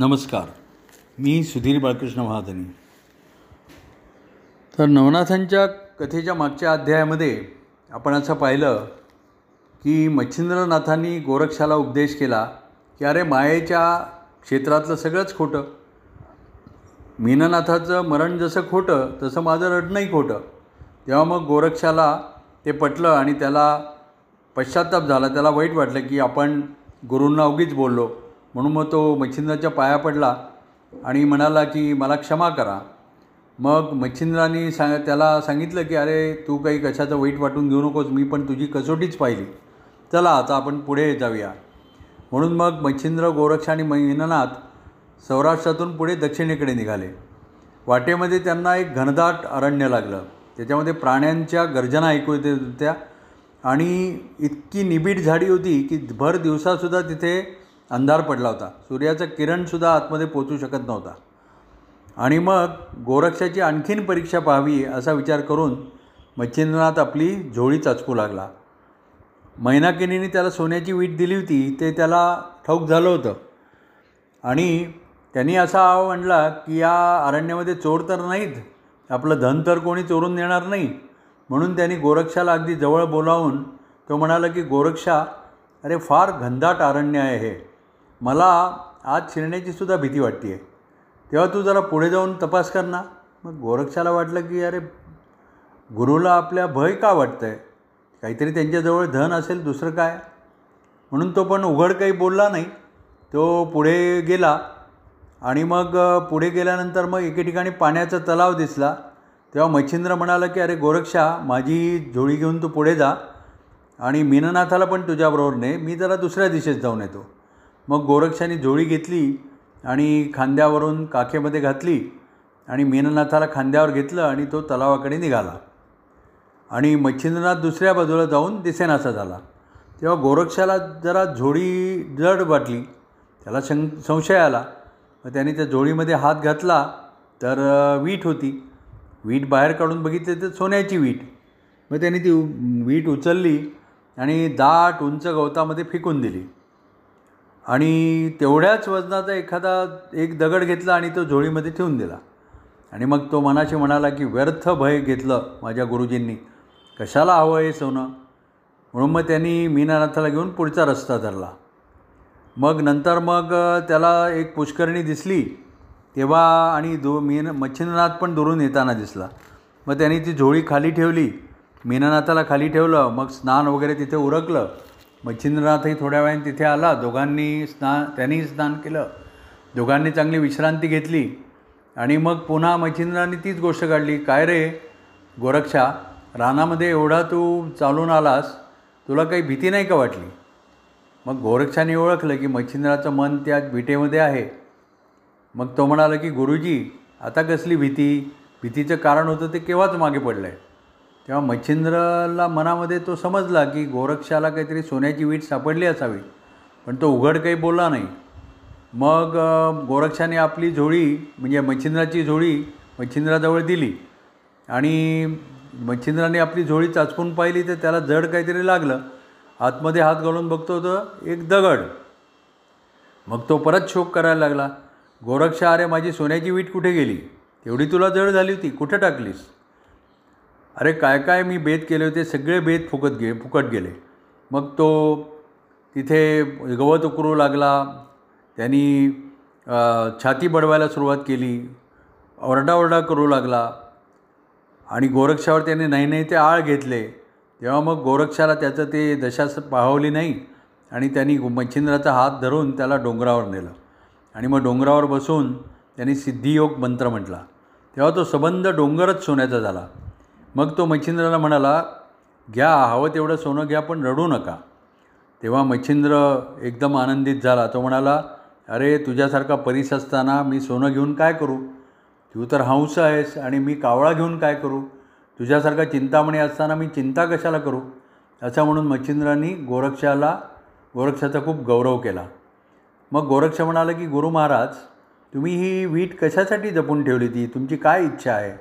नमस्कार. मी सुधीर बाळकृष्ण महाजनी. तर नवनाथांच्या कथेच्या मागच्या अध्यायामध्ये आपण असं पाहिलं की मच्छिंद्रनाथांनी गोरक्षाला उपदेश केला की अरे मायेच्या क्षेत्रातलं सगळंच खोटं. मीननाथाचं मरण जसं खोटं तसं माझं रडणंही खोटं. तेव्हा मग गोरक्षाला ते पटलं आणि त्याला पश्चाताप झाला. त्याला वाईट वाटलं की आपण गुरूंना उगीच बोललो, म्हणून मग तो मच्छिंद्राच्या पाया पडला आणि म्हणाला की मला क्षमा करा. मग मच्छिंद्राने त्याला सांगितलं की अरे तू काही कशाचं वाईट वाटून घेऊ नकोस, मी पण तुझी कसोटीच पाहिली, चला आता आपण पुढे जाऊया. म्हणून मग मच्छिंद्र, गोरक्ष आणि मेघनाथ सौराष्ट्रातून पुढे दक्षिणेकडे निघाले. वाटेमध्ये त्यांना एक घनदाट अरण्य लागलं. त्याच्यामध्ये प्राण्यांच्या गर्जना ऐकू येत होत्या आणि इतकी निबिड झाडी होती की भर दिवसासुद्धा तिथे अंधार पडला होता. सूर्याचं किरणसुद्धा आतमध्ये पोचू शकत नव्हता. आणि मग गोरक्षाची आणखीन परीक्षा पाहावी असा विचार करून मच्छिंद्रनाथ आपली झोळी चाचपू लागला. मैनाकिनीने त्याला सोन्याची वीट दिली होती ते त्याला ठाऊक झालं होतं आणि त्यांनी असा आव आणला की या अरण्यामध्ये चोर तर नाहीत, आपलं धन तर कोणी चोरून देणार नाही. म्हणून त्यांनी गोरक्षाला अगदी जवळ बोलावून तो म्हणाला की गोरक्षा, अरे फार घनदाट अरण्य आहे हे, मला आत शिरण्याचीसुद्धा भीती वाटते आहे, तेव्हा तू जरा पुढे जाऊन तपास कर ना. मग गोरक्षाला वाटलं की अरे गुरुला आपल्या भय का वाटतं आहे, काहीतरी त्यांच्याजवळ धन असेल, दुसरं काय. म्हणून तो पण उघड काही बोलला नाही. तो पुढे गेला आणि मग पुढे गेल्यानंतर मग एके ठिकाणी पाण्याचा तलाव दिसला. तेव्हा मच्छिंद्र म्हणाला की अरे गोरक्षा, माझी झोळी घेऊन तू पुढे जा आणि मीननाथाला पण तुझ्याबरोबर ने, मी जरा दुसऱ्या दिशेस जाऊन येतो. मग गोरक्षाने झोळी घेतली आणि खांद्यावरून काखेमध्ये घातली आणि मीननाथाला खांद्यावर घेतलं आणि तो तलावाकडे निघाला. आणि मच्छिंद्रनाथ दुसऱ्या बाजूला जाऊन दिसेनासा झाला. तेव्हा गोरक्षाला जरा झोळी जड वाटली, त्याला संशय आला. मग त्याने त्या झोळीमध्ये हात घातला तर वीट होती. वीट बाहेर काढून बघितली तर सोन्याची वीट. मग त्याने ती वीट उचलली आणि दाट उंच गवतामध्ये फेकून दिली. आणि तेवढ्याच वजनाचा एक दगड घेतला आणि तो झोळीमध्ये ठेवून दिला. आणि मग तो मनाशी म्हणाला की व्यर्थ भय घेतलं माझ्या गुरुजींनी, कशाला हवं हे सोनं. म्हणून मग त्यांनी मीनानाथाला घेऊन पुढचा रस्ता धरला. मग नंतर मग त्याला एक पुष्करणी दिसली तेव्हा, आणि मच्छिंद्रनाथ पण दुरून येताना दिसला. मग त्यांनी ती झोळी खाली ठेवली, मीनानाथाला खाली ठेवलं. मग स्नान वगैरे तिथे उरकलं. मच्छिंद्रनाथही थोड्या वेळाने तिथे आला. त्यांनीही स्नान केलं, दोघांनी चांगली विश्रांती घेतली. आणि मग पुन्हा मच्छिंद्राने तीच गोष्ट काढली, काय रे गोरक्षा, रानामध्ये एवढा तू चालून आलास, तुला काही भीती नाही का वाटली. मग गोरक्षाने ओळखलं की मच्छिंद्राचं मन त्या विटेमध्ये आहे. मग तो म्हणाला की गुरुजी, आता कसली भीतीचं कारण होतं ते केव्हाच मागे पडलं आहे. तेव्हा मच्छिंद्राला मनामध्ये तो समजला की गोरक्षाला काहीतरी सोन्याची वीट सापडली असावी, पण तो उघड काही बोलला नाही. मग गोरक्षाने आपली झोळी म्हणजे मच्छिंद्राची झोळी मच्छिंद्राजवळ दिली आणि मच्छिंद्राने आपली झोळी चाचपून पाहिली तर त्याला जड काहीतरी लागलं. आतमध्ये हात घालून बघतो तर एक दगड. मग तो परत शोक करायला लागला, गोरक्षा अरे माझी सोन्याची वीट कुठे गेली, तेवढी तुला जड झाली होती, कुठे टाकलीस. अरे काय काय मी बेत केले होते, सगळे बेत फुकट गेले. मग तो तिथे गवत उकरू लागला. त्यांनी छाती बडवायला सुरुवात केली, ओरडाओरडा करू लागला आणि गोरक्षावर त्याने नाही ते आळ घेतले. तेव्हा मग गोरक्षाला त्याचं ते दशा पाहवली नाही आणि त्यांनी मच्छिंद्राचा हात धरून त्याला डोंगरावर नेलं. आणि मग डोंगरावर बसून त्यांनी सिद्धियोग मंत्र म्हटला. तेव्हा तो सबंध डोंगरच सोन्याचा झाला. मग तो मच्छिंद्राला म्हणाला, घ्या हवं तेवढं सोनं घ्या, पण रडू नका. तेव्हा मच्छिंद्र एकदम आनंदित झाला. तो म्हणाला, अरे तुझ्यासारखा परीस असताना मी सोनं घेऊन काय करू, तू तर हंस आहेस, आणि मी कावळा घेऊन काय करू, तुझ्यासारखा चिंतामणी असताना मी चिंता कशाला करू. असं म्हणून मच्छिंद्रांनी गोरक्षाचा खूप गौरव केला. मग गोरक्ष म्हणाला की गुरु महाराज, तुम्ही ही वीट कशासाठी जपून ठेवली होती, तुमची काय इच्छा आहे.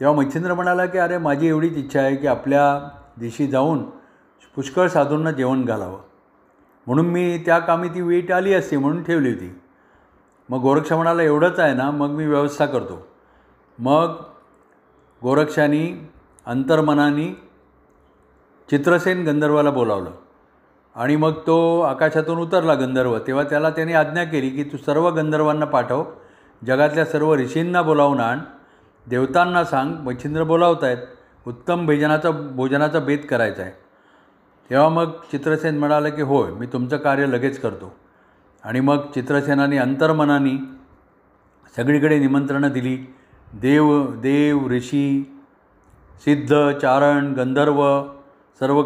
तेव्हा मच्छिंद्र म्हणाला की अरे माझी एवढीच इच्छा आहे की आपल्या देशी जाऊन पुष्कळ साधूंना जेवण घालावं, म्हणून मी त्या कामी ती वीट आली असते म्हणून ठेवली होती. मग गोरक्ष म्हणाला एवढंच आहे ना, मग मी व्यवस्था करतो. मग गोरक्षानी अंतर्मनानी चित्रसेन गंधर्वाला बोलावलं आणि मग तो आकाशातून उतरला गंधर्व. तेव्हा त्याला त्याने आज्ञा केली की तू सर्व गंधर्वांना पाठव, जगातल्या सर्व ऋषींना बोलावून आण, देवतांना सांग मच्छिंद्र बोलावत आहेत, उत्तम भोजनाचा बेत करायचा आहे. तेव्हा मग चित्रसेन म्हणाला की होय, मी तुमचं कार्य लगेच करतो. आणि मग चित्रसेनाने अंतर्मनाने सगळीकडे निमंत्रणं दिली. देव ऋषी सिद्ध चारण गंधर्व सर्व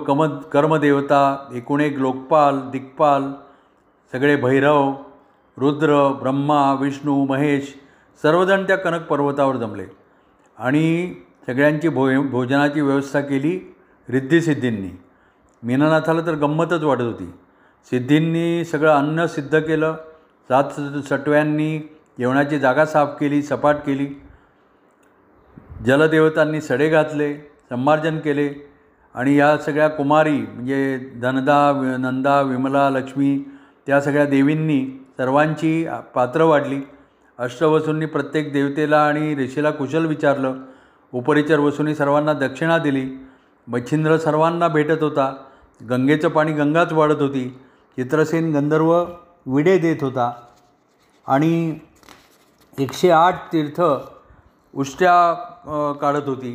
कर्मदेवता, एकूण एक लोकपाल दिक्पाल, सगळे भैरव रुद्र ब्रह्मा विष्णू महेश सर्वजण त्या कनक पर्वतावर जमले आणि सगळ्यांची भोजनाची व्यवस्था केली रिद्धिसिद्धींनी. मीनानाथाला तर गंमतच वाटत होती. सिद्धींनी सगळं अन्न सिद्ध केलं, सात सटव्यांनी जेवणाची जागा साफ केली, सपाट केली, जलदेवतांनी सडे घातले, संमार्जन केले. आणि या सगळ्या कुमारी म्हणजे धनदा नंदा विमला लक्ष्मी त्या सगळ्या देवींनी सर्वांची पात्र वाढली. अष्टवसूंनी प्रत्येक देवतेला आणि ऋषीला कुशल विचारलं. उपरिचर वसूंनी सर्वांना दक्षिणा दिली. मच्छिंद्र सर्वांना भेटत होता. गंगेचं पाणी गंगाच वाढत होती. चित्रसेन गंधर्व विडे देत होता आणि 108 तीर्थ उष्ट्या काढत होती.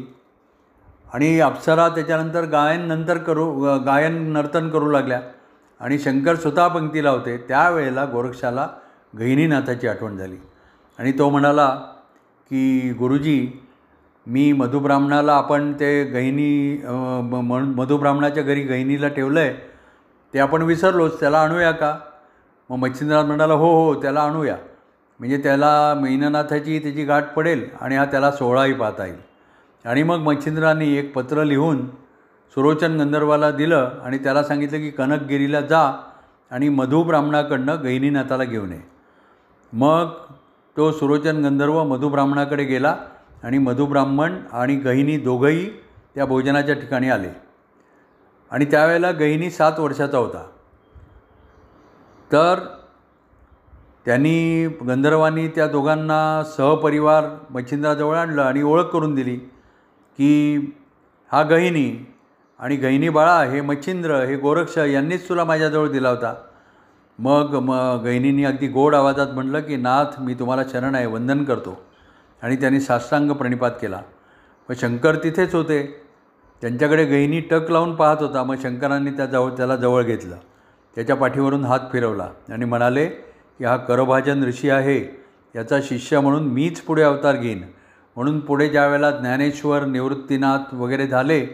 आणि अप्सरा त्याच्यानंतर गायन नर्तन करू लागल्या आणि शंकर स्वतः पंक्तीला होते. त्यावेळेला गोरक्षाला गहिनीनाथाची आठवण झाली आणि तो म्हणाला की गुरुजी, मी मधुब्राह्मणाला आपण ते गहिनी मधुब्राह्मणाच्या घरी गहिनीला ठेवलं आहे ते आपण विसरलोच, त्याला आणूया का? मग मच्छिंद्रनाथ म्हणाला हो हो त्याला आणूया, म्हणजे त्याला मैनानाथाची त्याची गाठ पडेल आणि हा त्याला सोहळाही पाहता येईल. आणि मग मच्छिंद्रांनी एक पत्र लिहून सुरोचन गंधर्वाला दिलं आणि त्याला सांगितलं की कनकगिरीला जा आणि मधुब्राह्मणाकडनं गहिनीनाथाला घेऊन ये. मग तो सुरोचन गंधर्व मधुब्राह्मणाकडे गेला आणि मधुब्राह्मण आणि गहिनी दोघंही त्या भोजनाच्या ठिकाणी आले. आणि त्यावेळेला गहिनी 7 वर्षाचा होता. तर त्यांनी गंधर्वांनी त्या दोघांना सहपरिवार मच्छिंद्राजवळ आणलं आणि ओळख करून दिली की हा गहिनी आणि गहिनी बाळा, हे मच्छिंद्र, हे गोरक्ष यांनीच तुला माझ्याजवळ दिला होता. मग गहिनीनी अगदी गोड आवाजात म्हटलं की नाथ, मी तुम्हाला शरण आहे, वंदन करतो. आणि त्यांनी साष्टांग प्रणिपात केला. मग शंकर तिथेच होते. त्यांच्याकडे गहिनी टक लावून पाहत होता. मग शंकरांनी त्याला जवळ घेतलं, त्याच्या पाठीवरून हात फिरवला आणि म्हणाले की हा करभाजन ऋषी आहे, याचा शिष्य म्हणून मीच पुढे अवतार घेईन. म्हणून पुढे ज्या वेळेला ज्ञानेश्वर निवृत्तीनाथ वगैरे झाले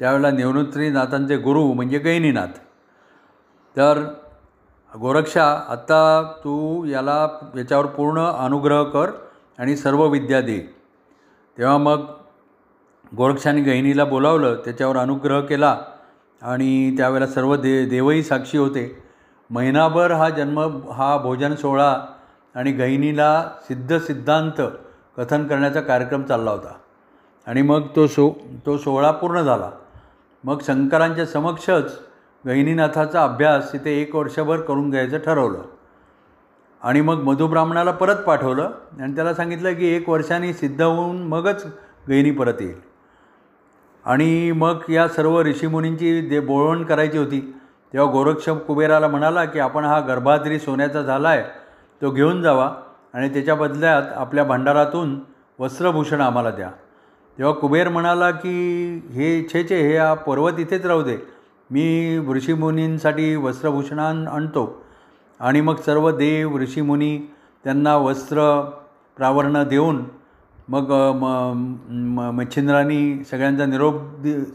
त्यावेळेला निवृत्तीनाथांचे गुरु म्हणजे गहिनीनाथ. तर गोरक्षा, आत्ता तू याच्यावर पूर्ण अनुग्रह कर आणि सर्व विद्या दे. तेव्हा मग गोरक्षाने गहिनीला बोलावलं, त्याच्यावर अनुग्रह केला आणि त्यावेळेला सर्व देवही साक्षी होते. महिनाभर हा भोजन सोहळा आणि गहिनीला सिद्धांत कथन करण्याचा कार्यक्रम चालला होता. आणि मग तो सोहळा पूर्ण झाला. मग शंकरांच्या समक्षच गहिनीनाथाचा अभ्यास तिथे 1 वर्षभर करून घ्यायचं ठरवलं. आणि मग मधुब्राह्मणाला परत पाठवलं आणि त्याला सांगितलं की 1 वर्षाने सिद्ध होऊन मगच गहिनी परत येईल. आणि मग या सर्व ऋषीमुनींची बोलवण करायची होती. तेव्हा गोरक्ष कुबेराला म्हणाला की आपण हा गर्भाद्री सोन्याचा झाला आहे तो घेऊन जावा आणि त्याच्या बदल्यात आपल्या भांडारातून वस्त्रभूषण आम्हाला द्या. तेव्हा कुबेर म्हणाला की हे छेचे, हे हा पर्वत इथेच राहू दे, मी ऋषीमुनींसाठी वस्त्रभूषण आणतो. आणि मग सर्व देव ऋषीमुनी त्यांना वस्त्र प्रावरणं देऊन मग मच्छिंद्रांनी सगळ्यांचा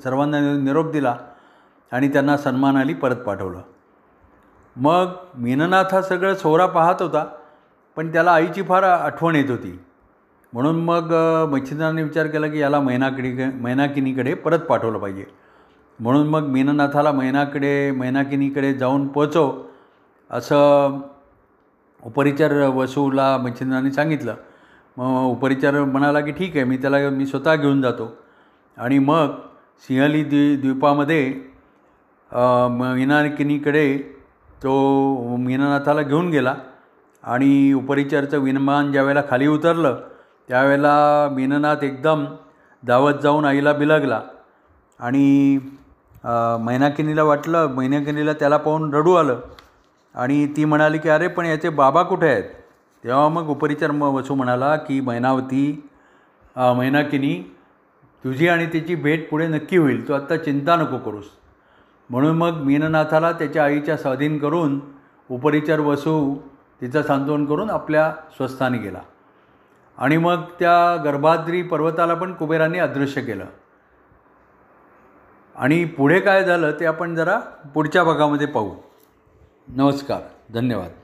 सर्वांना निरोप दिला आणि त्यांना सन्मानाली परत पाठवलं. मग मीननाथ हा सगळं सोहरा पाहत होता, पण त्याला आईची फार आठवण येत होती. म्हणून मग मच्छिंद्रांनी विचार केला की याला मैनाकिनीकडे परत पाठवलं पाहिजे. म्हणून मग मीननाथाला मैनाकिनीकडे जाऊन पोचव असं उपरिचर वसूला मच्छिंद्रांनी सांगितलं. मग उपरिचर म्हणाला की ठीक आहे, मी स्वतः घेऊन जातो. आणि मग सिंहली द्वीपामध्ये मैनाकिनीकडे तो मीननाथाला घेऊन गेला आणि उपरिचरचं विमान ज्यावेळेला खाली उतरलं त्यावेळेला मीननाथ एकदम धावत जाऊन आईला बिलगला आणि मैनाकिनीला वाटलं, मैनाकिनीला त्याला पाहून रडू आलं आणि ती म्हणाली की अरे पण याचे बाबा कुठे आहेत. तेव्हा मग उपरिचर वसू म्हणाला की मैनाकिनी तुझी आणि तिची भेट पुढे नक्की होईल, तू आत्ता चिंता नको करूस. म्हणून मग मीननाथाला त्याच्या आईच्या स्वाधीन करून उपरिचर वसू तिचं सांत्वन करून आपल्या स्वस्थानी गेला. आणि मग त्या गर्भाद्री पर्वताला पण कुबेरांनी अदृश्य केलं. आणि पुढे काय झालं ते आपण जरा पुढच्या भागामध्ये पाहू. नमस्कार, धन्यवाद.